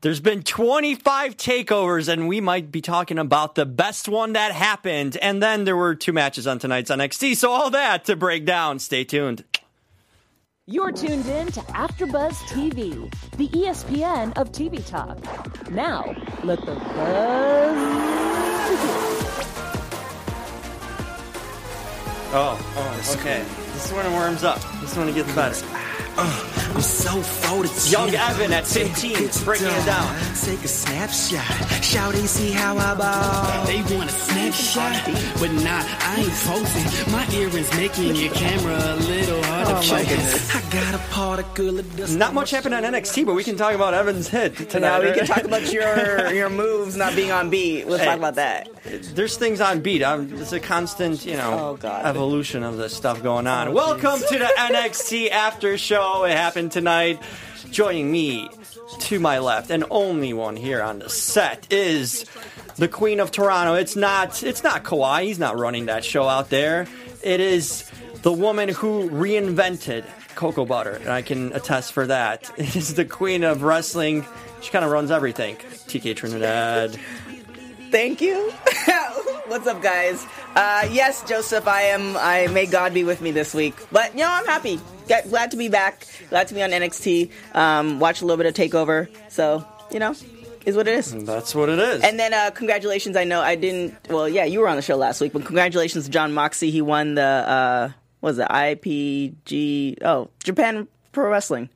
There's been 25 takeovers, and we might be talking about the best one that happened. And then there were two matches on tonight's NXT, so all that to break down. Stay tuned. You're tuned in to AfterBuzz TV, the ESPN of TV talk. Now, let the buzz begin. Oh, okay. This is when it warms up. This is when it gets better. I'm so fortunate. Young Evan at 15, breaking it down. Take a snapshot. Shout and see how I ball. They want a snapshot, but nah, I ain't focusing. My earrings making your camera a little hard to focus. I got a particle of dust. Not much happened on NXT, but we can talk about Evan's hit tonight. No, we can talk about your moves not being on beat. Let's talk about that. There's things on beat. It's a constant, evolution of this stuff going on. Welcome to the NXT After Show. It happened tonight. Joining me to my left, and only one here on the set, is the Queen of Toronto. It's not Kawhi. He's not running that show out there. It is the woman who reinvented cocoa butter, and I can attest for that. It is the Queen of Wrestling. She kind of runs everything. TK Trinidad. Thank you. What's up, guys? Yes, Joseph, I am. I may God be with me this week, but I'm happy. Glad to be back. Glad to be on NXT. Watched a little bit of TakeOver. So, is what it is. That's what it is. And then congratulations. I know I didn't... well, yeah, you were on the show last week, but congratulations to John Moxley. He won the... IPG... oh, Japan Pro Wrestling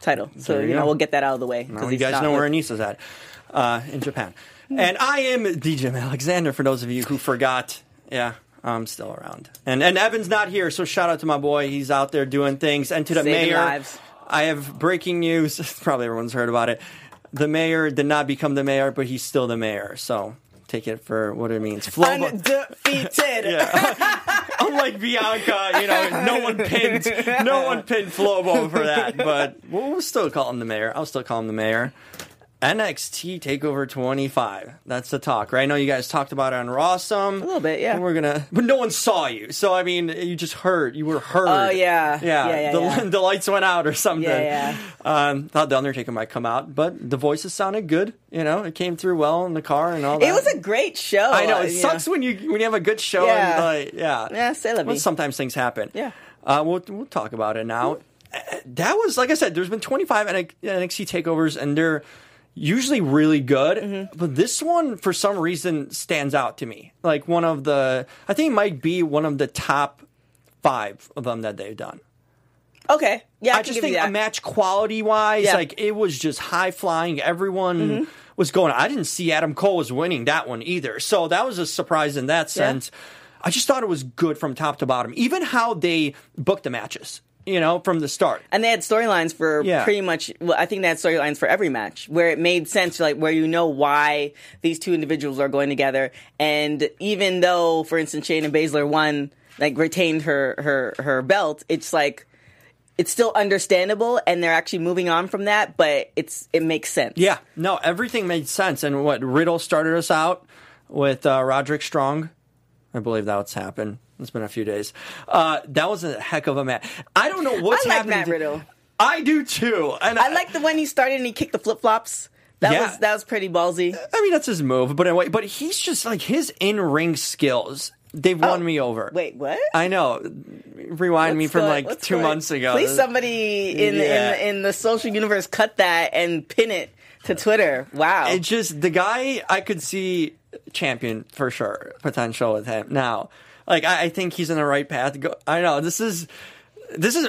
title. So, we'll get that out of the way. Now you guys know where Anissa's at in Japan. And I am DJ Alexander, for those of you who forgot. Yeah. I'm still around. And Evan's not here, so shout out to my boy. He's out there doing things. And to the mayor, lives. I have breaking news. Probably everyone's heard about it. The mayor did not become the mayor, but he's still the mayor. So take it for what it means. Undefeated. Unlike Bianca, no one pinned Flobo for that. But we'll still call him the mayor. I'll still call him the mayor. NXT TakeOver 25. That's the talk, right? I know you guys talked about it on Raw some. A little bit, yeah. But no one saw you. So, you just heard. You were heard. Oh, yeah. The lights went out or something. Yeah, yeah. Thought The Undertaker might come out. But the voices sounded good. It came through well in the car and all that. It was a great show. I know. It sucks when you have a good show. Yeah. Yeah, c'est la vie. But sometimes things happen. Yeah. We'll talk about it now. That was, like I said, there's been 25 NXT TakeOvers, and they're... usually really good, mm-hmm. but this one, for some reason, stands out to me. Like I think it might be one of the top 5 of them that they've done. Okay. Yeah, I just think a match quality-wise, it was just high-flying. Everyone was going on. I didn't see Adam Cole was winning that one either, so that was a surprise in that sense. I just thought it was good from top to bottom, even how they booked the matches. From the start. And they had storylines for pretty much... well, I think they had storylines for every match, where it made sense, where why these two individuals are going together. And even though, for instance, Shayna Baszler won, retained her belt, it's still understandable, and they're actually moving on from that, but it makes sense. Yeah. No, everything made sense. And Riddle started us out with Roderick Strong. I believe that's happened. It's been a few days. That was a heck of a match. I don't know what's happening. I like Matt Riddle. I do too. And I like the one he started and he kicked the flip-flops. That was pretty ballsy. That's his move. But anyway, he's just his in-ring skills. They've won me over. Wait, what? I know. Rewind me from 2 months ago. Please, somebody in the social universe cut that and pin it to Twitter. Wow. It just, the guy, I could see champion for sure, potential with him now. Like, I think he's in the right path to go. I know, this is,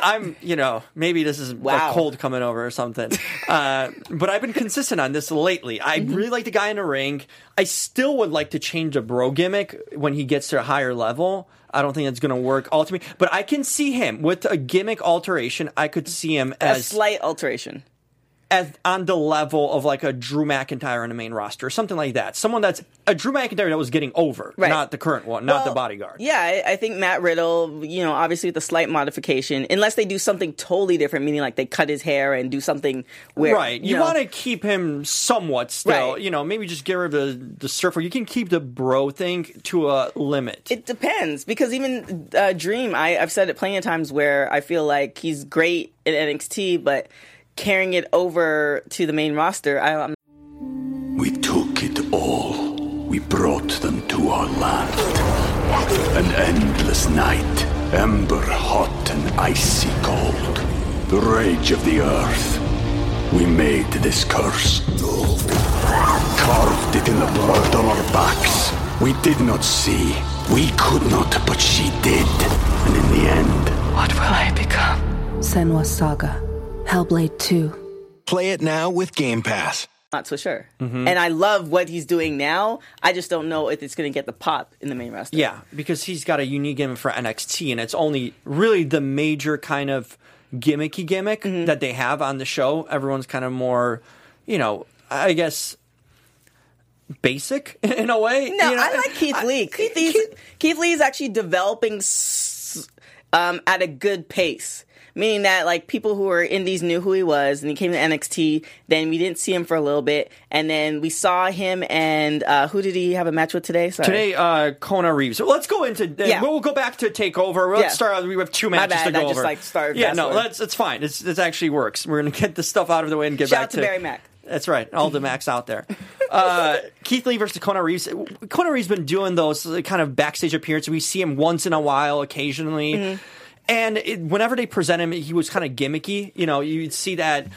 I'm, you know, maybe this is wow. a cold coming over or something. But I've been consistent on this lately. I really like the guy in the ring. I still would like to change a bro gimmick when he gets to a higher level. I don't think it's going to work ultimately. But I can see him with a gimmick alteration. I could see him as... a slight alteration. As on the level of like a Drew McIntyre in the main roster or something like that. Someone that's a Drew McIntyre that was getting over, right. Not the current one, not the bodyguard. Yeah, I think Matt Riddle, you know, obviously with a slight modification, unless they do something totally different, meaning like they cut his hair and do something where... Right, you want to keep him somewhat still, right. You know, maybe just get rid of the surfer. You can keep the bro thing to a limit. It depends, because even Dream, I've said it plenty of times where I feel like he's great in NXT, but... carrying it over to the main roster. We took it all. We brought them to our land. An endless night, ember hot and icy cold. The rage of the earth. We made this curse. Carved it in the blood on our backs. We did not see. We could not, but she did. And in the end... what will I become? Senua's Saga. Hellblade 2. Play it now with Game Pass. Not so sure. Mm-hmm. And I love what he's doing now. I just don't know if it's going to get the pop in the main roster. Yeah, because he's got a unique gimmick for NXT, and it's only really the major kind of gimmicky gimmick that they have on the show. Everyone's kind of more, you know, I guess... basic in a way. No, you know? I like Keith Lee. Keith Lee is actually developing at a good pace. Meaning that, like, people who were indies knew who he was, and he came to NXT, then we didn't see him for a little bit, and then we saw him and, who did he have a match with today? Sorry. Today, Kona Reeves. So let's go into, we'll go back to TakeOver. Let's start, we have two matches to go over. It's fine. It actually works. We're going to get this stuff out of the way and get back to... shout out to Barry Mack. That's right. All the Macs out there. Keith Lee versus Kona Reeves. Kona Reeves has been doing those kind of backstage appearances. We see him once in a while, occasionally. Mm-hmm. And whenever they present him, he was kind of gimmicky. You know, you'd see that.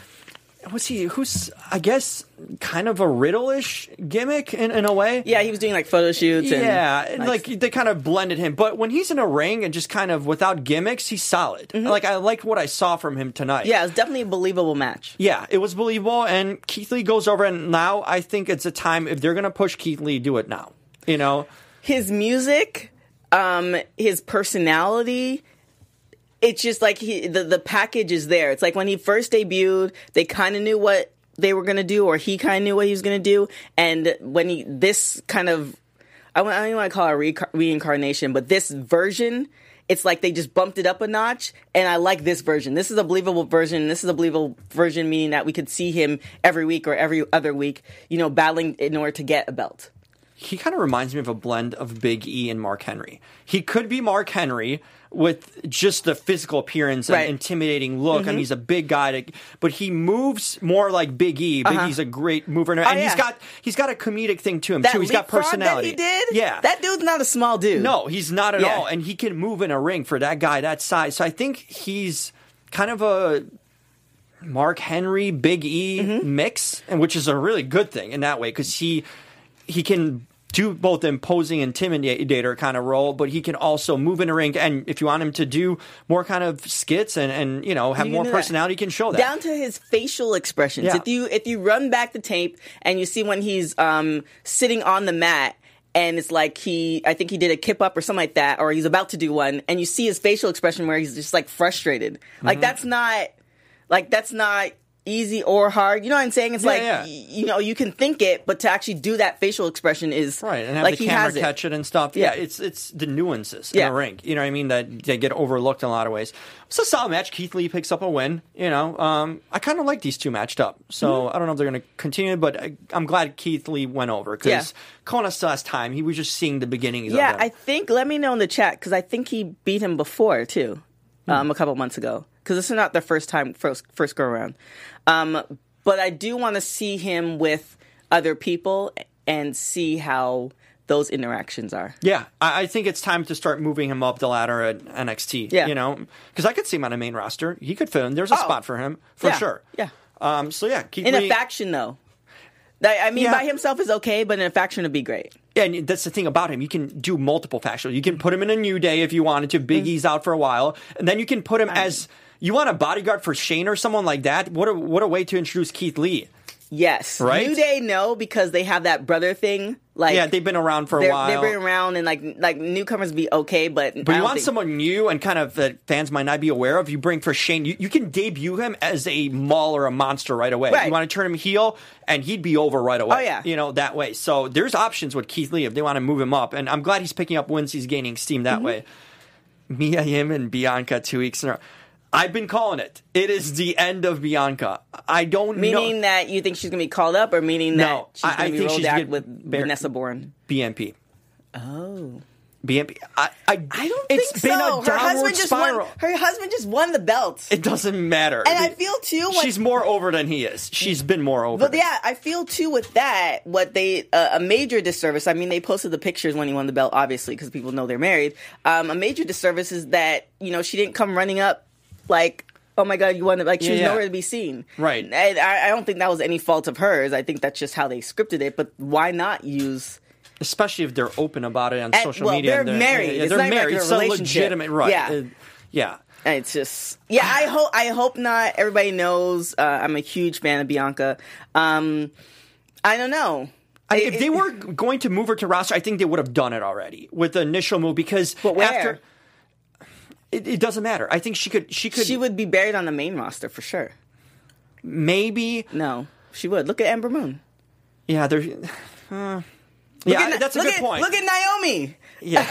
What's he? Who's, I guess, kind of a Riddle-ish gimmick in a way. Yeah, he was doing like photo shoots. And like they kind of blended him. But when he's in a ring and just kind of without gimmicks, he's solid. Mm-hmm. Like, I liked what I saw from him tonight. Yeah, it was definitely a believable match. Yeah, it was believable. And Keith Lee goes over. And now I think it's a time, if they're going to push Keith Lee, do it now. You know? His music, his personality... it's just like the package is there. It's like when he first debuted, they kind of knew what they were going to do, or he kind of knew what he was going to do. And when this kind of, I don't even want to call it a reincarnation, but this version, it's like they just bumped it up a notch. And I like this version. This is a believable version. This is a believable version, meaning that we could see him every week or every other week, you know, battling in order to get a belt. He kind of reminds me of a blend of Big E and Mark Henry. He could be Mark Henry with just the physical appearance and intimidating look. Mm-hmm. I mean, he's a big guy, but he moves more like Big E. Big E's a great mover, and he's got a comedic thing to him too. He's got personality. That he did? Yeah, that dude's not a small dude. No, he's not at all, and he can move in a ring for that guy that size. So I think he's kind of a Mark Henry, Big E mix, and which is a really good thing in that way because he can. Do both imposing intimidator kind of role, but he can also move in a ring. And if you want him to do more kind of skits and you know have more personality, you can show that down to his facial expressions. Yeah. If you run back the tape and you see when he's sitting on the mat. And it's like I think he did a kip up or something like that, or he's about to do one. And you see his facial expression where he's just like frustrated. Mm-hmm. That's not easy or hard, you know what I'm saying? It's you know, you can think it, but to actually do that facial expression is right, and have like the camera catch it and stuff. Yeah, it's the nuances in a ring. You know what I mean? That they get overlooked in a lot of ways. It's a solid match. Keith Lee picks up a win. You know, I kind of like these two matched up. So I don't know if they're going to continue, but I'm glad Keith Lee went over because Kona still has time. He was just seeing the beginnings. Yeah, of that. I think. Let me know in the chat because I think he beat him before too, a couple months ago. Because this is not the first go around. But I do want to see him with other people and see how those interactions are. Yeah, I think it's time to start moving him up the ladder at NXT. Yeah. You know, because I could see him on a main roster. He could fit in. There's a spot for him, for sure. Yeah. So, yeah. In a faction, though. I mean, by himself is okay, but in a faction would be great. Yeah, and that's the thing about him. You can do multiple factions. You can put him in a New Day if you wanted to. Big E's out for a while. And then you can put him as... You want a bodyguard for Shane or someone like that? What a way to introduce Keith Lee. Yes. Right? New Day, no, because they have that brother thing. Like, yeah, they've been around for a while. They've been around, and like newcomers be okay, but you want someone new and kind of that fans might not be aware of. You bring for Shane, you can debut him as a maul or a monster right away. Right. You want to turn him heel, and he'd be over right away. Oh yeah, that way. So there's options with Keith Lee if they want to move him up, and I'm glad he's picking up wins. He's gaining steam that way. Mia Yim and Bianca 2 weeks in a row. I've been calling it. It is the end of Bianca. I don't know. Meaning that you think she's going to be called up, or meaning that she's going to be rolled out with Vanessa Borne? BMP. Oh. BMP. I don't think so. It's been a downward spiral. Her husband just won the belt. It doesn't matter. And I feel, too... she's more over than he is. She's been more over. But, yeah, I feel, too, with that, what they... a major disservice... I mean, they posted the pictures when he won the belt, obviously, because people know they're married. A major disservice is that, she didn't come running up like, oh my God, you want to, like, she was nowhere to be seen. Right. And I don't think that was any fault of hers. I think that's just how they scripted it, but why not use... Especially if they're open about it on social media. Well, they're married. Yeah, they're married. It's a legitimate, right. Yeah. And it's just... Yeah, I hope not. Everybody knows I'm a huge fan of Bianca. I don't know. If they were going to move her to roster, I think they would have done it already with the initial move, because... But where? After... It doesn't matter. I think she could. She would be buried on the main roster for sure. Maybe. No, she would. Look at Ember Moon. Yeah, there. That's a good point. Look at Naomi. Yeah,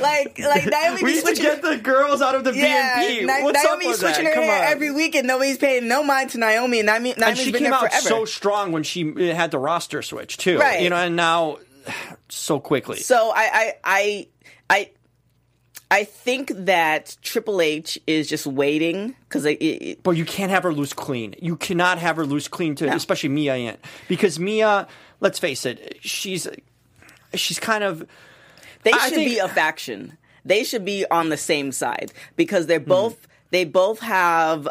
like Naomi. We used to get the girls out of the BNP. Naomi's switching her hair every week, and nobody's paying no mind to Naomi. And Naomi's she been came there out forever. So strong when she had the roster switch too. Right. And now so quickly. So I think that Triple H is just waiting because but you can't have her lose clean. You cannot have her lose clean to especially Mia Yim, because Mia, let's face it, she's kind of. They should be a faction. They should be on the same side because they're both. They both have.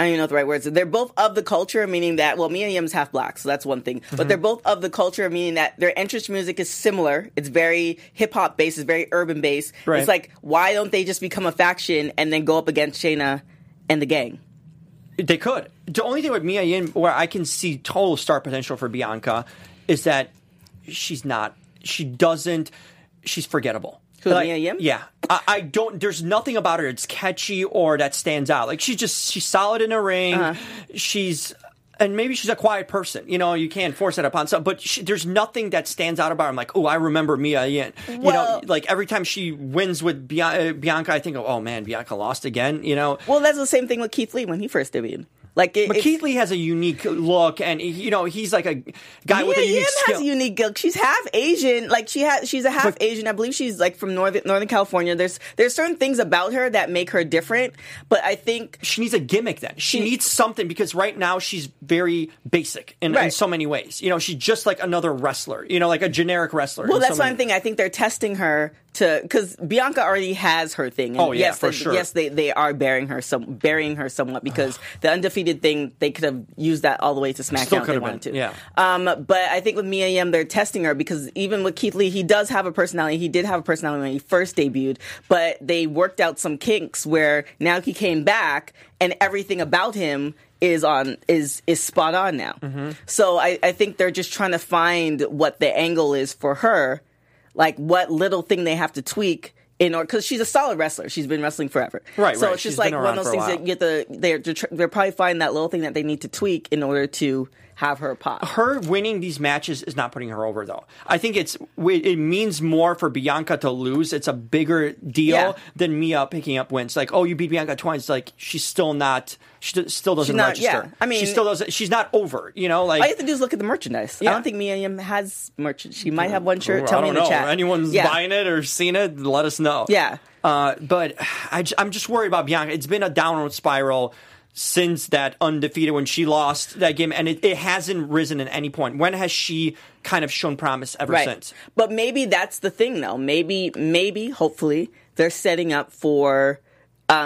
I don't even know the right words. They're both of the culture, meaning that, well, Mia Yim's half black, so that's one thing. But they're both of the culture, meaning that their interest in music is similar. It's very hip-hop based. It's very urban based. Right. It's like, why don't they just become a faction and then go up against Shayna and the gang? They could. The only thing with Mia Yim where I can see total star potential for Bianca is that she's forgettable. Mia Yim? Yeah. I don't... There's nothing about her that's catchy or that stands out. Like, she's solid in a ring. She's... And maybe she's a quiet person. You can't force that upon someone. But there's nothing that stands out about her. I'm like, oh, I remember Mia Yim. Well, like, every time she wins with Bianca, I think, oh, man, Bianca lost again, Well, that's the same thing with Keith Lee when he first debuted. Like, but Keith Lee has a unique look, and he's like a guy with a unique skill. Has a unique look. She's half Asian. Like she's a half Asian. I believe she's like from Northern California. There's certain things about her that make her different, but I think she needs a gimmick. Then she needs something, because right now she's very basic in so many ways. She's just like another wrestler. Like a generic wrestler. Well, that's one thing. I think they're testing her. Because Bianca already has her thing. And sure. Yes, they are burying her somewhat, because the undefeated thing, they could have used that all the way to SmackDown if they wanted to. Yeah. But I think with Mia Yim, they're testing her, because even with Keith Lee, he does have a personality. He did have a personality when he first debuted, but they worked out some kinks where now he came back and everything about him is spot on now. So I think they're just trying to find what the angle is for her. Like, what little thing they have to tweak in order, because she's a solid wrestler. She's been wrestling forever. Right, so it's just like one of those things that you get they're probably finding that little thing that they need to tweak in order to have her pop. Her winning these matches is not putting her over, though. I think it means more for Bianca to lose. It's a bigger deal than Mia picking up wins. Like, oh, you beat Bianca twice. Like, she still doesn't register. Yeah. I mean, she's not over, like, all you have to do is look at the merchandise. Yeah. I don't think Mia Yim has merch. She might have one shirt. Tell me in the chat. Anyone's buying it or seen it, let us know. Yeah. But I'm just worried about Bianca. It's been a downward spiral since that undefeated, when she lost that game, and it hasn't risen at any point. When has she kind of shown promise ever since? But maybe that's the thing, though. Maybe, hopefully, they're setting up for,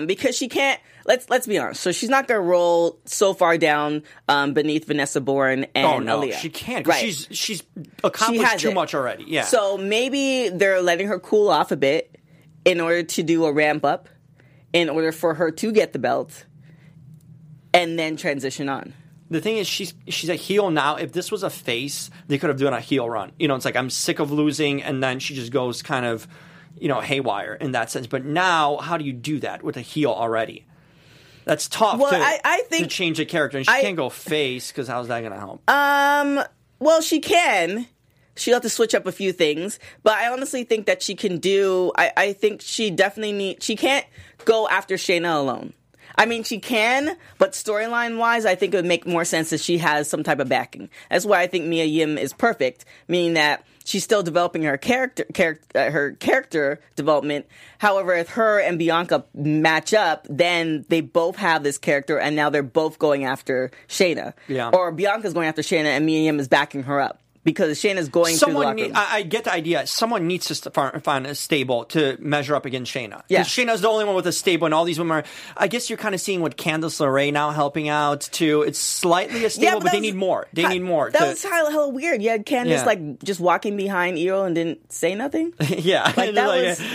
because she can't, let's be honest. So she's not going to roll so far down beneath Vanessa Borne and Aaliyah. She can't. Right. She's accomplished too much already. Yeah. So maybe they're letting her cool off a bit in order to do a ramp up, in order for her to get the belt, and then transition on. The thing is, she's a heel now. If this was a face, they could have done a heel run. You know, it's like, I'm sick of losing, and then she just goes kind of, you know, haywire in that sense. But now, how do you do that with a heel already? That's tough to change a character. And she can't go face, because how's that going to help? Well, she can. She'll have to switch up a few things. But I honestly think that she can do... I think she definitely needs... She can't go after Shayna alone. I mean, she can, but storyline-wise, I think it would make more sense if she has some type of backing. That's why I think Mia Yim is perfect, meaning that she's still developing her character development. However, if her and Bianca match up, then they both have this character, and now they're both going after Shayna. Yeah. Or Bianca's going after Shayna, and Mia Yim is backing her up. Because Shayna's going through the locker room. I get the idea. Someone needs to find a stable to measure up against Shayna. Yeah. Shayna's the only one with a stable, and all these women are... I guess you're kind of seeing what Candice LeRae now helping out, too. It's slightly a stable, but they need more. They need more. That was hella weird. You had Candice, just walking behind Io and didn't say nothing? Yeah.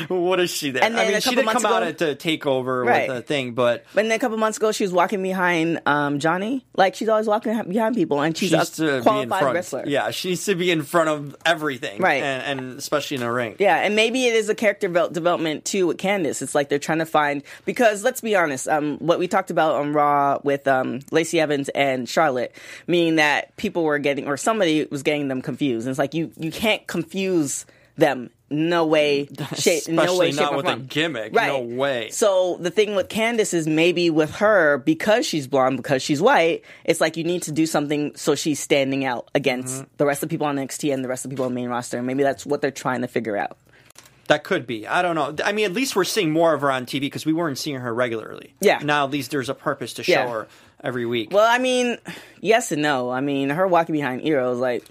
What is she there? And then she did come out at the TakeOver with a thing, but... And then a couple months ago, she was walking behind Johnny. Like, she's always walking behind people, and she's a qualified wrestler. Yeah, she's to be in front of everything, right? And especially in a ring. Yeah, and maybe it is a character development too with Candice. It's like they're trying to find, because let's be honest, what we talked about on Raw with Lacey Evans and Charlotte, meaning that people were getting, or somebody was getting them confused. And it's like, you can't confuse them. No way. Especially not with a gimmick. Right. No way. So the thing with Candice is, maybe with her, because she's blonde, because she's white, it's like you need to do something so she's standing out against the rest of the people on NXT and the rest of the people on the main roster. And maybe that's what they're trying to figure out. That could be. I don't know. I mean, at least we're seeing more of her on TV, because we weren't seeing her regularly. Yeah. Now at least there's a purpose to show her every week. Well, I mean, yes and no. I mean, her walking behind Iro is like...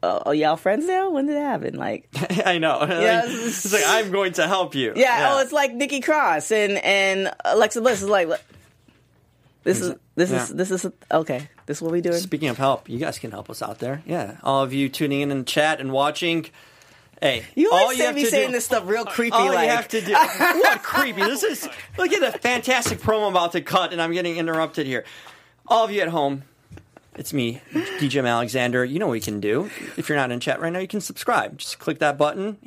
Oh, y'all friends now? When did it happen? Like, I know. Yeah, it's like, I'm going to help you. Yeah. It's like Nikki Cross and Alexa Bliss is like, this is okay. This is what we doing. Speaking of help, you guys can help us out there. Yeah, all of you tuning in and chat and watching. Hey, you always see me saying this stuff real creepy. All you have to do, what creepy? This is look at the fantastic promo I'm about to cut, and I'm getting interrupted here. All of you at home. It's me, DJ Alexander. You know what you can do. If you're not in chat right now, you can subscribe. Just click that button,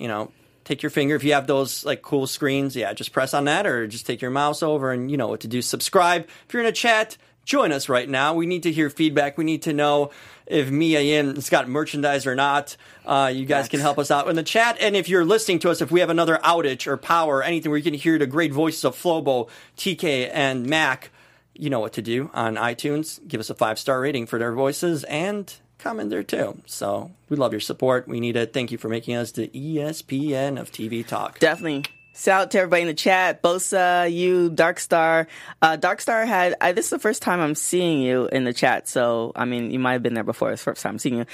take your finger. If you have those cool screens, just press on that, or just take your mouse over, and you know what to do. Subscribe. If you're in a chat, join us right now. We need to hear feedback. We need to know if Mia Yim's got merchandise or not. You guys can help us out in the chat. And if you're listening to us, if we have another outage or power or anything where you can hear the great voices of Flobo, TK, and Mac, you know what to do on iTunes. Give us a 5-star rating for their voices and comment there too. So we love your support. We need it. Thank you for making us the ESPN of TV talk. Definitely. Shout out to everybody in the chat. Bosa, you, Darkstar. Darkstar this is the first time I'm seeing you in the chat. So, I mean, you might have been there before. It's the first time I'm seeing you.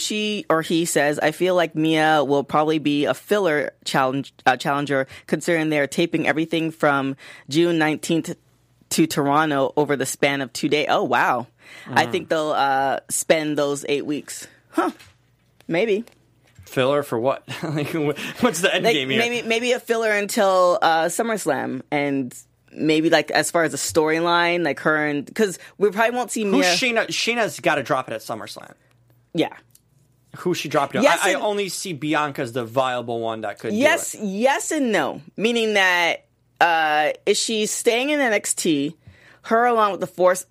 She or he says, I feel like Mia will probably be a filler challenger, considering they're taping everything from June 19th to Toronto over the span of 2 days. Oh, wow. Mm. I think they'll spend those 8 weeks. Huh. Maybe. Filler for what? What's the end game here? Maybe a filler until SummerSlam, and maybe as far as a storyline, her and... Because we probably won't see Mia... Shayna's got to drop it at SummerSlam. Yeah. Who she dropped it? Yes, I only see Bianca as the viable one that could do it. Yes and no. Meaning that is she staying in NXT? Her along with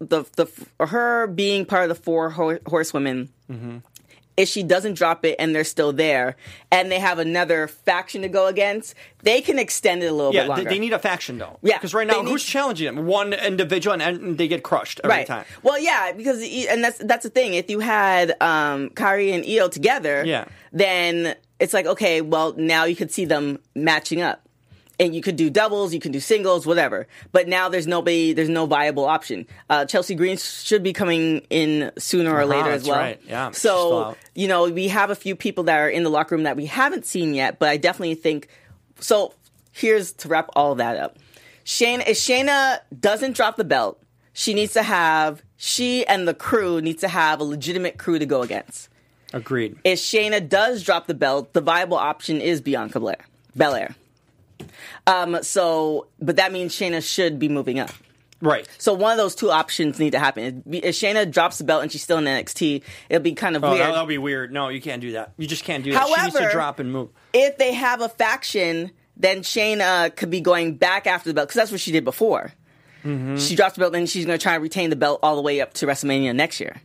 her being part of the four horsewomen. Mm-hmm. If she doesn't drop it and they're still there, and they have another faction to go against, they can extend it a little bit longer. They need a faction though. Yeah, because right now who's challenging them? One individual, and they get crushed every time. Well, yeah, because that's the thing. If you had Kairi and Io together, then it's like, okay, well now you could see them matching up. And you could do doubles, you can do singles, whatever. But now there's no viable option. Chelsea Green should be coming in sooner or later as well. Right. Yeah, so, we have a few people that are in the locker room that we haven't seen yet, but I definitely think... So here's to wrap all that up. If Shayna doesn't drop the belt, she and the crew need to have a legitimate crew to go against. Agreed. If Shayna does drop the belt, the viable option is Bianca Belair. But that means Shayna should be moving up. Right. So one of those two options need to happen. If Shayna drops the belt and she's still in NXT, it'll be kind of weird. That'll be weird. No, you can't do that. You just can't do that. However, she needs to drop and move. If they have a faction, then Shayna could be going back after the belt, because that's what she did before. Mm-hmm. She dropped the belt, and she's going to try and retain the belt all the way up to WrestleMania next year.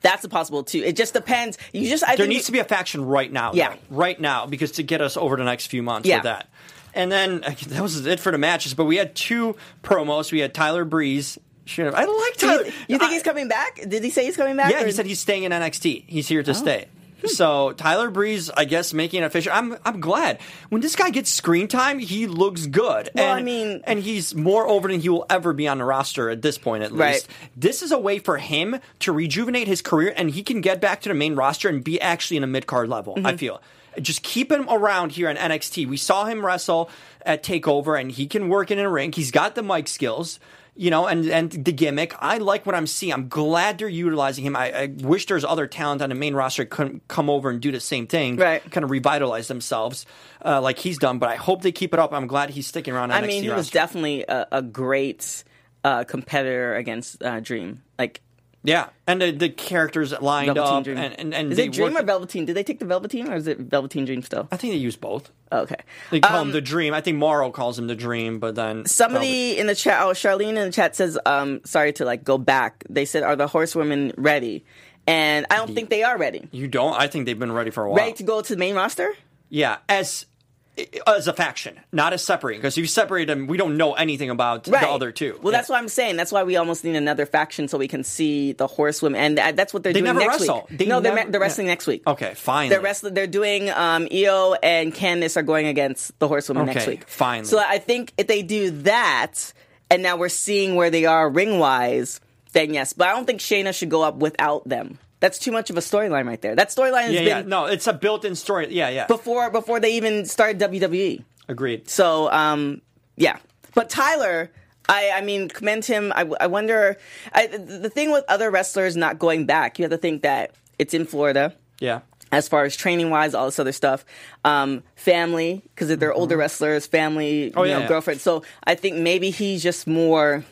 That's a possible too. It just depends. There needs to be a faction right now. Yeah, though. Right now, because to get us over the next few months with that. And then that was it for the matches. But we had two promos. We had Tyler Breeze. I like Tyler. You think he's coming back? Did he say he's coming back? Yeah, he said he's staying in NXT. He's here to stay. So Tyler Breeze, I guess, making it official. I'm glad. When this guy gets screen time, he looks good. Well, and he's more over than he will ever be on the roster at this point, at least. Right. This is a way for him to rejuvenate his career, and he can get back to the main roster and be actually in a mid-card level, I feel. Just keep him around here in NXT. We saw him wrestle at TakeOver, and he can work in a ring. He's got the mic skills. You know, and the gimmick. I like what I'm seeing. I'm glad they're utilizing him. I wish there's other talent on the main roster couldn't come over and do the same thing. Right. Kind of revitalize themselves like he's done. But I hope they keep it up. I'm glad he's sticking around. NXT he roster. Was definitely a great competitor against Dream. Like, yeah, and the characters lined Velveteen up. Dream. And is it Dream or Velveteen? Did they take the Velveteen, or is it Velveteen Dream still? I think they use both. Okay. They call him the Dream. I think Morrow calls him the Dream, but then... Somebody in the chat, Charlene in the chat says, sorry to go back. They said, are the horsewomen ready? And I don't think they are ready. You don't? I think they've been ready for a while. Ready to go to the main roster? Yeah, as a faction, not as separating, because if you separate them, we don't know anything about the other two. Well, that's what I'm saying. That's why we almost need another faction so we can see the horsewomen, and that's what they're doing next week. They're wrestling next week. Okay, fine. They're doing EO and Candice are going against the horsewomen next week. Fine. So I think if they do that, and now we're seeing where they are ring wise, then yes. But I don't think Shayna should go up without them. That's too much of a storyline right there. That storyline has been... No, it's a built-in story. Yeah. Before they even started WWE. Agreed. So, yeah. But Tyler, I mean, commend him. I wonder... the thing with other wrestlers not going back, you have to think that it's in Florida. Yeah. As far as training-wise, all this other stuff. Family, because they're older wrestlers, family, girlfriend. So I think maybe he's just more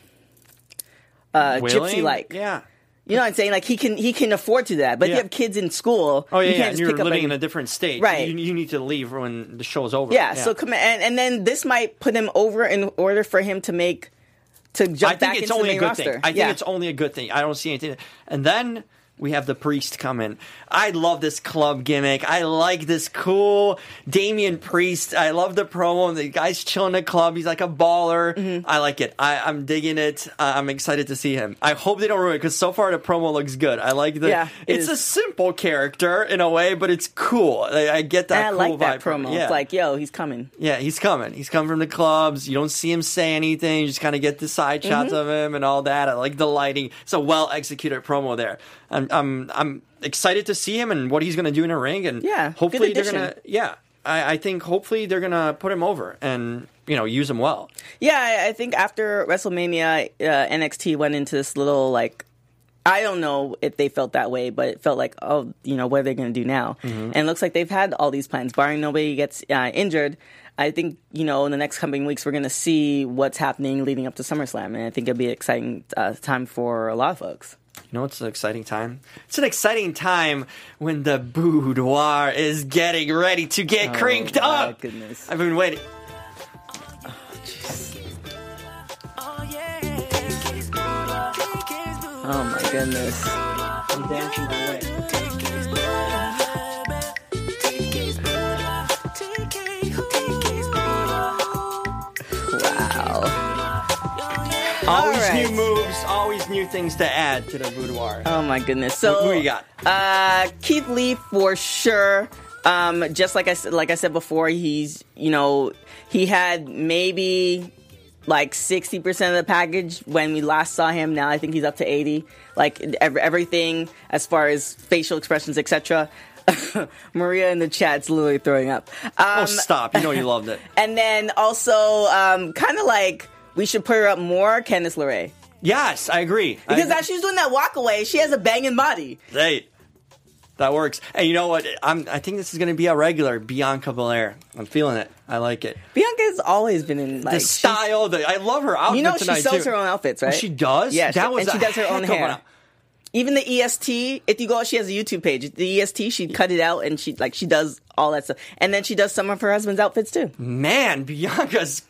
gypsy-like. Yeah. You know what I'm saying? Like, he can afford to do that. But if you have kids in school... Oh, yeah, you can't just pick up living in a different state. Right. You need to leave when the show's over. Yeah, so come... And then this might put him over in order for him to make... To jump back into the main roster. I think it's only a good thing. I don't see anything... And then... We have the Priest come in. I love this club gimmick. I like this cool Damian Priest. I love the promo. The guy's chilling at the club. He's like a baller. Mm-hmm. I like it. I'm digging it. I'm excited to see him. I hope they don't ruin it, because so far the promo looks good. I like the... Yeah, it's a simple character in a way, but it's cool. I get that and cool vibe. I like that promo. Yeah. It's like, yo, he's coming. Yeah, he's coming. He's coming from the clubs. You don't see him say anything. You just kind of get the side shots of him and all that. I like the lighting. It's a well-executed promo there. I'm excited to see him and what he's going to do in a ring, and hopefully they're going to I think hopefully they're going to put him over and use him well. Yeah, I think after WrestleMania, NXT went into this little I don't know if they felt that way, but it felt like, what are they going to do now? Mm-hmm. And it looks like they've had all these plans, barring nobody gets injured. I think, in the next coming weeks, we're going to see what's happening leading up to SummerSlam, and I think it'll be an exciting time for a lot of folks. It's an exciting time. It's an exciting time when the boudoir is getting ready to get cranked up. Goodness. I've been waiting. Oh, jeez. Oh, my goodness. I'm dancing away. Wow. Always new moves. Always new things to add to the boudoir. Oh my goodness! So who we got? Keith Lee for sure. Just like I said before, he's he had maybe 60% of the package when we last saw him. Now I think he's up to 80%. Everything as far as facial expressions, etc. Maria in the chat's literally throwing up. Stop! You loved it. And then also kind of we should put her up more, Candice LeRae. Yes, I agree. Because as she's doing that walk away, she has a banging body. Hey, that works. And you know what? I think this is going to be a regular Bianca Belair. I'm feeling it. I like it. Bianca's always been in like the style. I love her outfits. You know, she sells her own outfits, right? She does. Yeah, she does her own hair. Even the EST, if you go, she has a YouTube page. The EST, she cut it out and she does all that stuff, and then she does some of her husband's outfits too. Man, Bianca's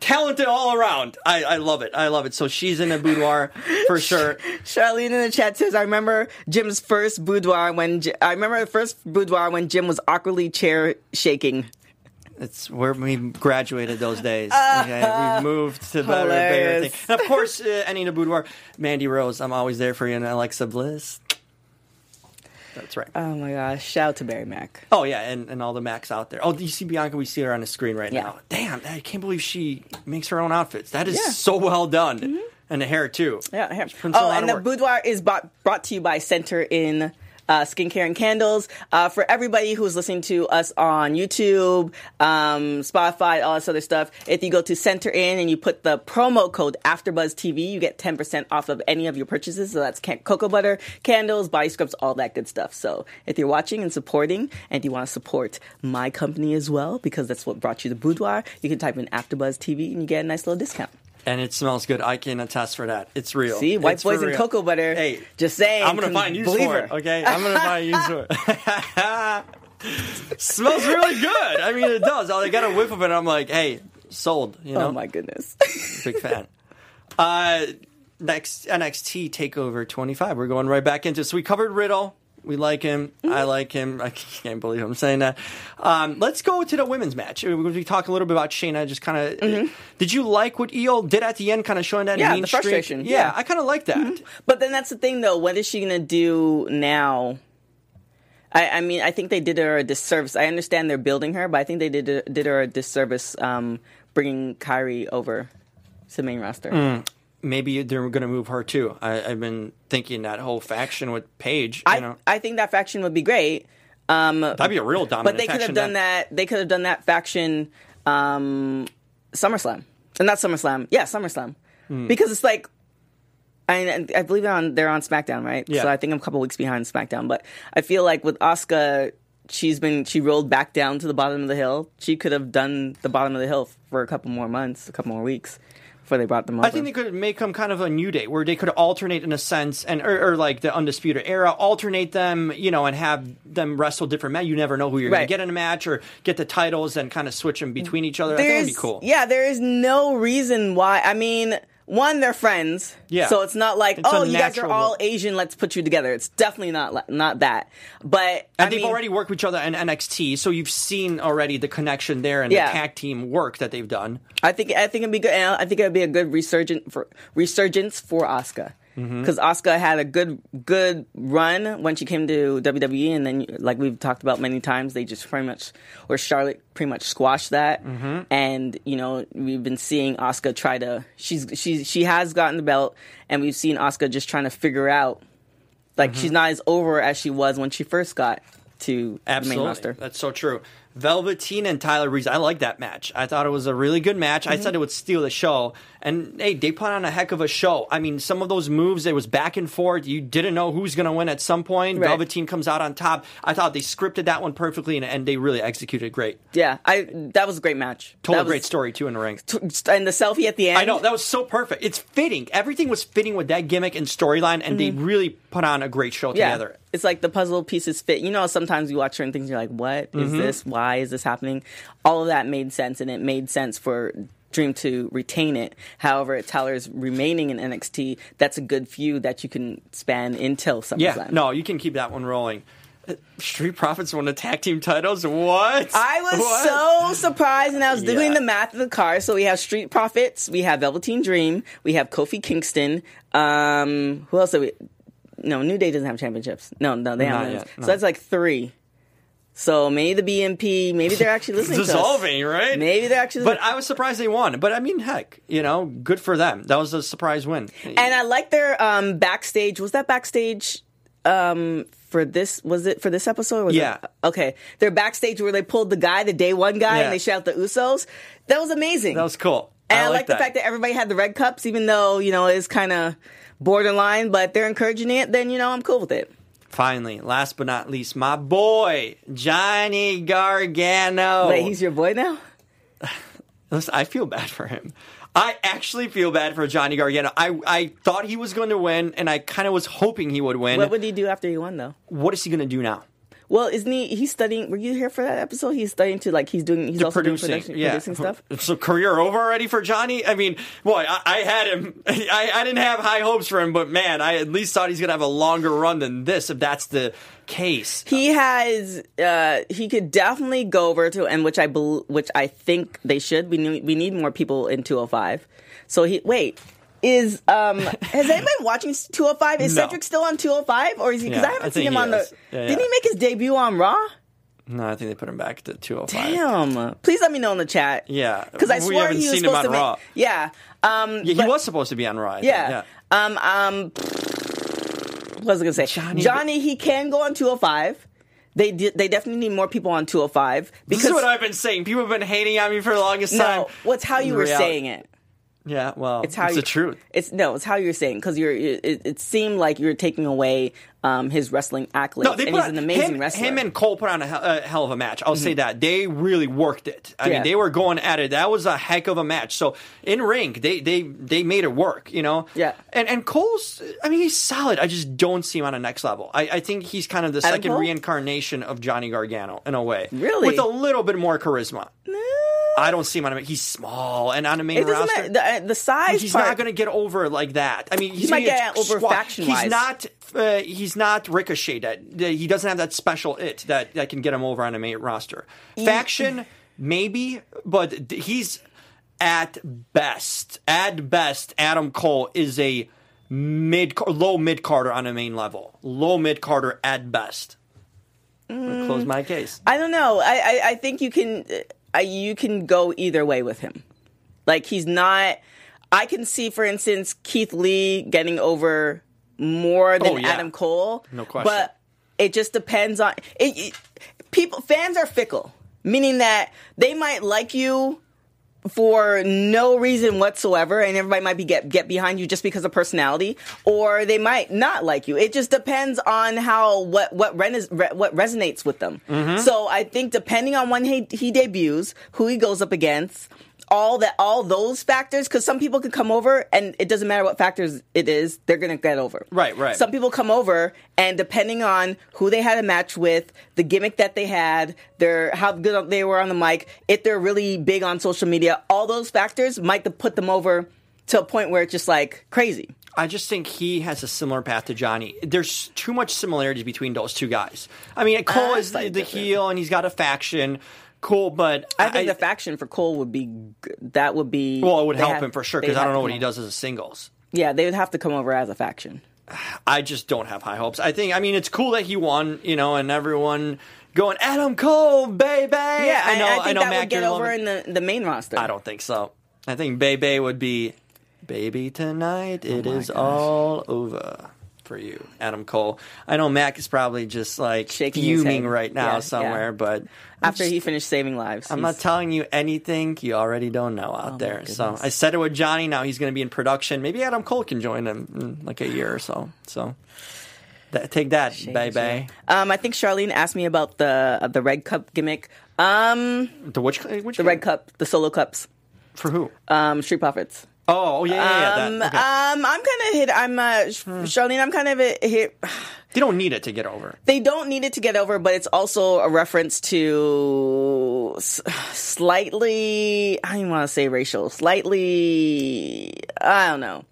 talented all around. I love it. I love it. So she's in a boudoir for sure. Charlene in the chat says, I remember the first boudoir when Jim was awkwardly chair shaking. It's where we graduated those days. Okay? We moved to better, bigger things. And of course, Anita Boudoir, Mandy Rose, I'm always there for you, and Alexa Bliss. That's right. Oh, my gosh. Shout out to Barry Mack. Oh, yeah, and all the Macks out there. Oh, do you see Bianca? We see her on the screen right now. Damn, I can't believe she makes her own outfits. That is so well done. Mm-hmm. And the hair, too. Yeah, hair. Oh, and the boudoir is brought to you by Center in... skincare and candles. For everybody who's listening to us on YouTube, Spotify, all this other stuff, if you go to Center In and you put the promo code AfterBuzz TV, you get 10% off of any of your purchases. So that's cocoa butter, candles, body scrubs, all that good stuff. So if you're watching and supporting, and you want to support my company as well, because that's what brought you the boudoir, you can type in AfterBuzz TV and you get a nice little discount. And it smells good. I can attest for that. It's real. See, white boys and cocoa butter. Hey, just saying. I'm going to find you for it. Okay, I'm going to find you for it. Smells really good. I mean, it does. I got a whiff of it. I'm like, hey, sold. You know? Oh my goodness. Big fan. Next NXT Takeover 25. We're going right back into it. So we covered Riddle. We like him. Mm-hmm. I like him. I can't believe I'm saying that. Let's go to the women's match. We're going to talk a little bit about Shayna. Just kind of, did you like what EO did at the end? Kind of showing that mean the frustration. Streak? Yeah, I kind of like that. Mm-hmm. But then that's the thing, though. What is she going to do now? I mean, I think they did her a disservice. I understand they're building her, but I think they did her a disservice bringing Kyrie over to the main roster. Mm. Maybe they're going to move her, too. I've been thinking that whole faction with Paige. I think that faction would be great. That'd be a real dominant faction. But they could have done that. They could have done that faction SummerSlam. And not SummerSlam. Yeah, SummerSlam. Mm. Because it's like... I believe they're on SmackDown, right? Yeah. So I think I'm a couple weeks behind SmackDown. But I feel like with Asuka, she rolled back down to the bottom of the hill. She could have done the bottom of the hill for a couple more weeks. Before they brought them over. I think they could make them kind of a New Day, where they could alternate in a sense, and or like the Undisputed Era, alternate them, you know, and have them wrestle different men. You never know who you're going to get in a match, or get the titles and kind of switch them between each other. I think that'd be cool. Yeah, there is no reason why. I mean, one, they're friends, so it's not like, it's you guys are all Asian, let's put you together. It's definitely not that. But and they've already worked with each other in NXT, so you've seen already the connection there and the tag team work that they've done. I think it'd be good. And I think it'd be a good resurgence for Asuka, because Asuka had a good run when she came to WWE, and then, like we've talked about many times, they just Charlotte pretty much squashed that. Mm-hmm. And you know, we've been seeing Asuka she has gotten the belt, and we've seen Asuka just trying to figure out, like, she's not as over as she was when she first got to the main roster. That's so true. Velveteen and Tyler Breeze. I like that match. I thought it was a really good match. I said it would steal the show. And, hey, they put on a heck of a show. I mean, some of those moves, it was back and forth. You didn't know who's going to win at some point. Right. Velveteen comes out on top. I thought they scripted that one perfectly, and they really executed great. Yeah, that was a great match. Told a great story, too, in the ring. And the selfie at the end. I know. That was so perfect. It's fitting. Everything was fitting with that gimmick and storyline, and they really put on a great show together. It's like the puzzle pieces fit. You know, sometimes you watch certain things and you're like, what is this? Why is this happening? All of that made sense, and it made sense for Dream to retain it. However, Tyler's remaining in NXT, that's a good feud that you can span until SummerSlam. Yeah, no, you can keep that one rolling. Street Profits won the tag team titles? What? I was so surprised, and I was doing the math in the car. So we have Street Profits, we have Velveteen Dream, we have Kofi Kingston. Who else did we... No, New Day doesn't have championships. No, they haven't. Yet, so that's like three. So maybe the BMP, maybe they're actually listening to us. Dissolving, right? Maybe they're actually listening. But I was surprised they won. But I mean, heck, you know, good for them. That was a surprise win. And I like their backstage. Was that backstage for this? Was it for this episode? Or was it? Okay. Their backstage where they pulled the day one guy, and they shout out the Usos. That was amazing. That was cool. And I like the fact that everybody had the red cups, even though, you know, it's kind of borderline, but they're encouraging it, then, you know, I'm cool with it. Finally, last but not least, my boy, Johnny Gargano. Wait, he's your boy now? Listen, I feel bad for him. I actually feel bad for Johnny Gargano. I thought he was going to win, and I kind of was hoping he would win. What would he do after he won, though? What is he going to do now? Well, isn't he's studying, were you here for that episode? He's studying to, like, he's also producing stuff. So career over already for Johnny? I mean, boy, I had him. I didn't have high hopes for him, but man, I at least thought he's going to have a longer run than this, if that's the case. He has, he could definitely go over to, and which I think they should. We need more people in 205. So has anybody been watching 205? Is Cedric still on 205? Or is he? Because I haven't seen him on the... Yeah. Didn't he make his debut on Raw? No, I think they put him back to 205. Damn. Please let me know in the chat. Yeah. Because I swore he was supposed to... We haven't seen him on Raw. Yeah. He was supposed to be on Raw. Yeah. What was I going to say? Johnny, he can go on 205. They definitely need more people on 205. Because this is what I've been saying. People have been hating on me for the longest time. No, it's how you were saying it. Yeah, well, it's the truth. It's how you're saying, because it seemed like you were taking away his wrestling accolades, he's an amazing wrestler. Him and Cole put on a hell of a match. I'll say that. They really worked it. I mean, they were going at it. That was a heck of a match. So, in ring, they made it work, you know? Yeah. And Cole's, I mean, he's solid. I just don't see him on a next level. I think he's kind of the second reincarnation of Johnny Gargano, in a way. Really? With a little bit more charisma. No. I don't see him on a main. He's small and on a main roster. The size. He's not going to get over like that. I mean, he might get over faction wise. He's not Ricochet. He doesn't have that special it that can get him over on a main roster. Faction maybe, but he's at best. Adam Cole is a low mid carder on a main level. Low mid carder at best. I'm gonna close my case. I don't know. I think you can. You can go either way with him. Like, he's not... I can see, for instance, Keith Lee getting over more than Adam Cole. No question. But it just depends on... fans are fickle, meaning that they might like you for no reason whatsoever, and everybody might be get behind you just because of personality, or they might not like you. It just depends on how what resonates with them. Mm-hmm. So I think depending on when he debuts, who he goes up against, all those factors, because some people could come over and it doesn't matter what factors it is, they're gonna get over. Right. Some people come over and depending on who they had a match with, the gimmick that they had, how good they were on the mic, if they're really big on social media, all those factors might put them over to a point where it's just like crazy. I just think he has a similar path to Johnny. There's too much similarities between those two guys. I mean, Cole is the heel and he's got a faction. Cool, but I think the faction for Cole would be. Well, it would help him for sure, because I don't know what he does as a singles. Yeah, they would have to come over as a faction. I just don't have high hopes. I mean, it's cool that he won, you know, and everyone going Adam Cole, baby. Yeah, I know. That Mac would get over in the main roster. I don't think so. I think baby would be baby tonight. It is all over for you, Adam Cole. I know Mac is probably just like shaking fuming right now somewhere, but after he finished saving lives, I'm not telling you anything you already don't know out there. So I said it with Johnny. Now he's going to be in production. Maybe Adam Cole can join him in like a year or so. So take that, baby. I think Charlene asked me about the red cup gimmick. The which red cup, the solo cups for who? Street Profits. Oh, yeah. That. Okay. Charlene, I'm kind of hit. They don't need it to get over. They don't need it to get over, but it's also a reference to slightly, I don't even want to say racial, I don't know.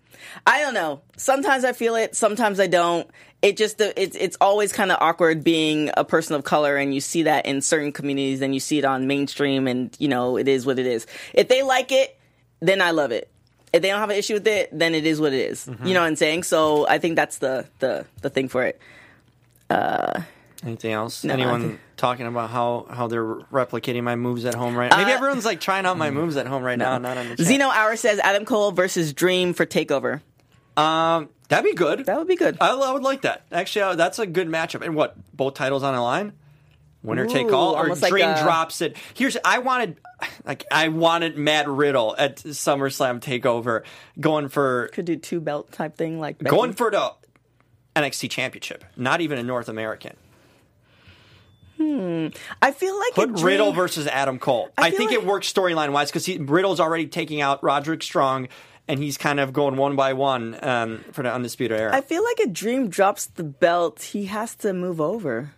Sometimes I feel it, sometimes I don't. It just it's always kind of awkward being a person of color, and you see that in certain communities, and you see it on mainstream, and, you know, it is what it is. If they like it, then I love it. If they don't have an issue with it, then it is what it is. Mm-hmm. You know what I'm saying? So I think that's the thing for it. Anything else? No, anyone talking about how they're replicating my moves at home right now? Maybe everyone's like trying out my moves at home right now. Not on the chat. Zeno Hour says Adam Cole versus Dream for TakeOver. That'd be good. That would be good. I would like that. Actually, that's a good matchup. And what, both titles on the line? Winner take all, or Dream drops it. I wanted Matt Riddle at SummerSlam TakeOver going for could do two belt type thing like Becky. Going for the NXT Championship, not even a North American. I feel like put Riddle versus Adam Cole. I think like, it works storyline wise because Riddle's already taking out Roderick Strong. And he's kind of going one by one for the Undisputed Era. I feel like if Dream drops the belt, he has to move over.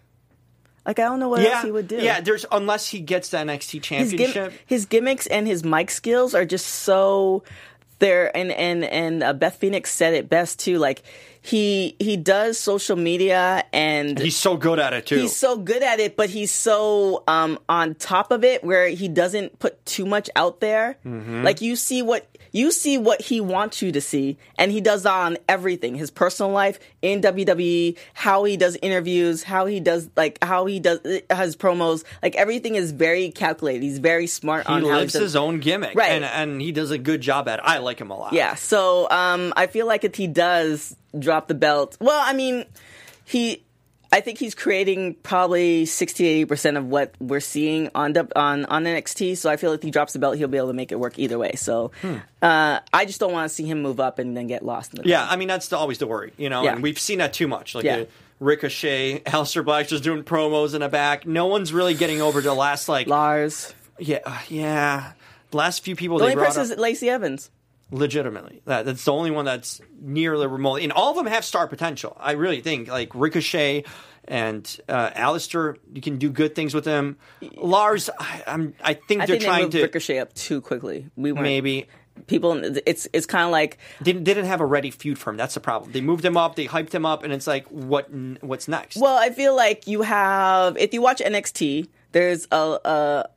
Like, I don't know what else he would do. Yeah, unless he gets the NXT Championship. His gimmicks and his mic skills are just so there. And Beth Phoenix said it best, too. Like, he does social media and... He's so good at it, too. He's so good at it, but he's so on top of it where he doesn't put too much out there. Mm-hmm. Like, you see what he wants you to see, and he does on everything. His personal life in WWE, how he does interviews, how he does his promos. Like, everything is very calculated. He's very smart on how he lives his own gimmick. Right. And he does a good job at it. I like him a lot. Yeah, so I feel like if he does drop the belt... Well, I mean, I think he's creating probably 60 to 80% of what we're seeing on NXT. So I feel like if he drops the belt, he'll be able to make it work either way. So I just don't want to see him move up and then get lost in the game. I mean, that's always the worry, you know. Yeah. And we've seen that too much. Like Ricochet, Aleister Black's just doing promos in the back. No one's really getting over to the last like Lars. Yeah. The last few people the they brought up. The only person is Lacey Evans. Legitimately, that's the only one that's nearly remote, and all of them have star potential. I really think like Ricochet and Aleister, you can do good things with them. Lars, I think trying to Ricochet up too quickly. It's kind of like didn't have a ready feud for him. That's the problem. They moved him up, they hyped him up, and it's like what's next? Well, I feel like if you watch NXT, there's a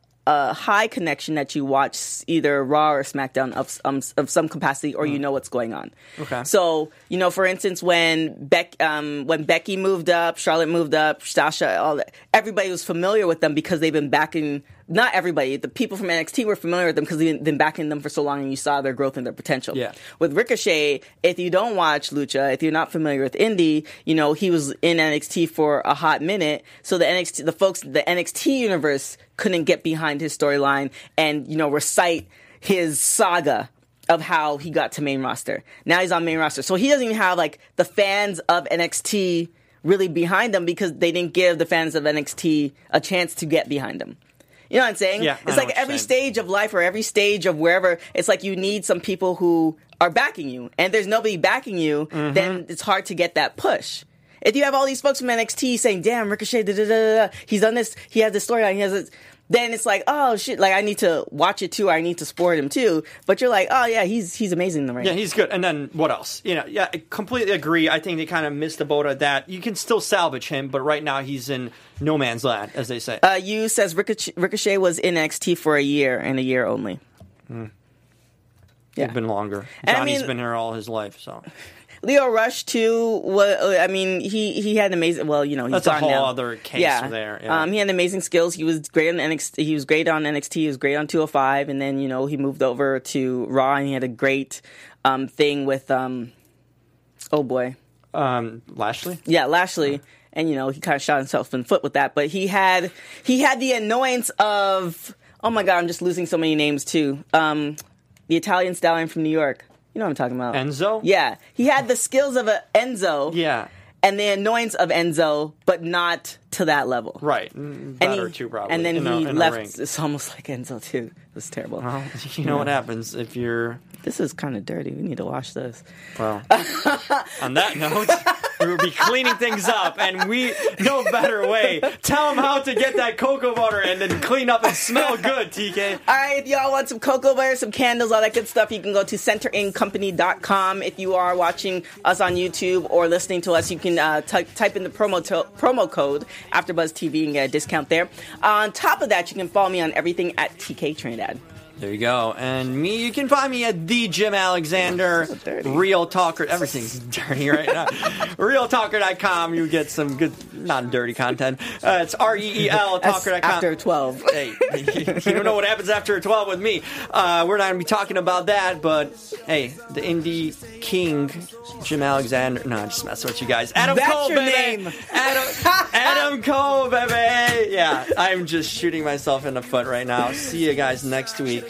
high connection that you watch either Raw or SmackDown of some capacity, or you know what's going on. Okay. So, you know, for instance, when Becky moved up, Charlotte moved up, Sasha, all that, everybody was familiar with them because they've been backing. Not everybody. The people from NXT were familiar with them because they've been backing them for so long, and you saw their growth and their potential. Yeah. With Ricochet, if you don't watch Lucha, if you're not familiar with Indy, you know he was in NXT for a hot minute. So the NXT universe couldn't get behind his storyline and, you know, recite his saga of how he got to main roster. Now he's on main roster. So he doesn't even have, like, the fans of NXT really behind him because they didn't give the fans of NXT a chance to get behind him. You know what I'm saying? Yeah, it's like every stage of life or every stage of wherever, it's like you need some people who are backing you. And if there's nobody backing you, then it's hard to get that push. If you have all these folks from NXT saying, damn, Ricochet, he's done this, he has this storyline, he has this, then it's like, oh, shit, like, I need to watch it, too, I need to support him, too. But you're like, oh, yeah, he's amazing in the ring. Yeah, he's good. And then what else? You know, yeah, I completely agree. I think they kind of missed the boat of that. You can still salvage him, but right now he's in no man's land, as they say. You says Ricochet was in NXT for a year and a year only. Yeah. It's been longer. Johnny's been here all his life, so... Leo Rush, too, I mean, he had amazing... Well, you know, he's gone now. That's a whole other case there. Yeah. He had amazing skills. He was great on NXT. He was great on NXT. He was great on 205. And then, you know, he moved over to Raw, and he had a great thing with... Lashley? Yeah, Lashley. Uh-huh. And, you know, he kind of shot himself in the foot with that. But he had the annoyance of... Oh, my God, I'm just losing so many names, too. The Italian stallion from New York. You know what I'm talking about. Enzo? Yeah. He had the skills of an Enzo. Yeah. And the annoyance of Enzo, but not to that level. Right. That or two, probably. And then he left. It's almost like Enzo, too. It was terrible. Well, you know what happens if you're... This is kind of dirty. We need to wash this. Well, on that note... We will be cleaning things up, and we no better way. Tell them how to get that cocoa butter and then clean up and smell good, TK. All right, if y'all want some cocoa butter, some candles, all that good stuff, you can go to centerincompany.com. If you are watching us on YouTube or listening to us, you can type in the promo code AfterBuzz TV and get a discount there. On top of that, you can follow me on everything at TK Trinidad. There you go. And me, you can find me at the Jim Alexander, Real Talker. Everything's dirty right now. RealTalker.com. You get some good, non-dirty content. It's REEL Talker.com. After 12. Hey, you don't know what happens after 12 with me. We're not going to be talking about that, but hey, the indie king, Jim Alexander. No, I'm just messing with you guys. Adam Cole, baby. That's your name. Adam Cole, baby. Yeah. I'm just shooting myself in the foot right now. See you guys next week.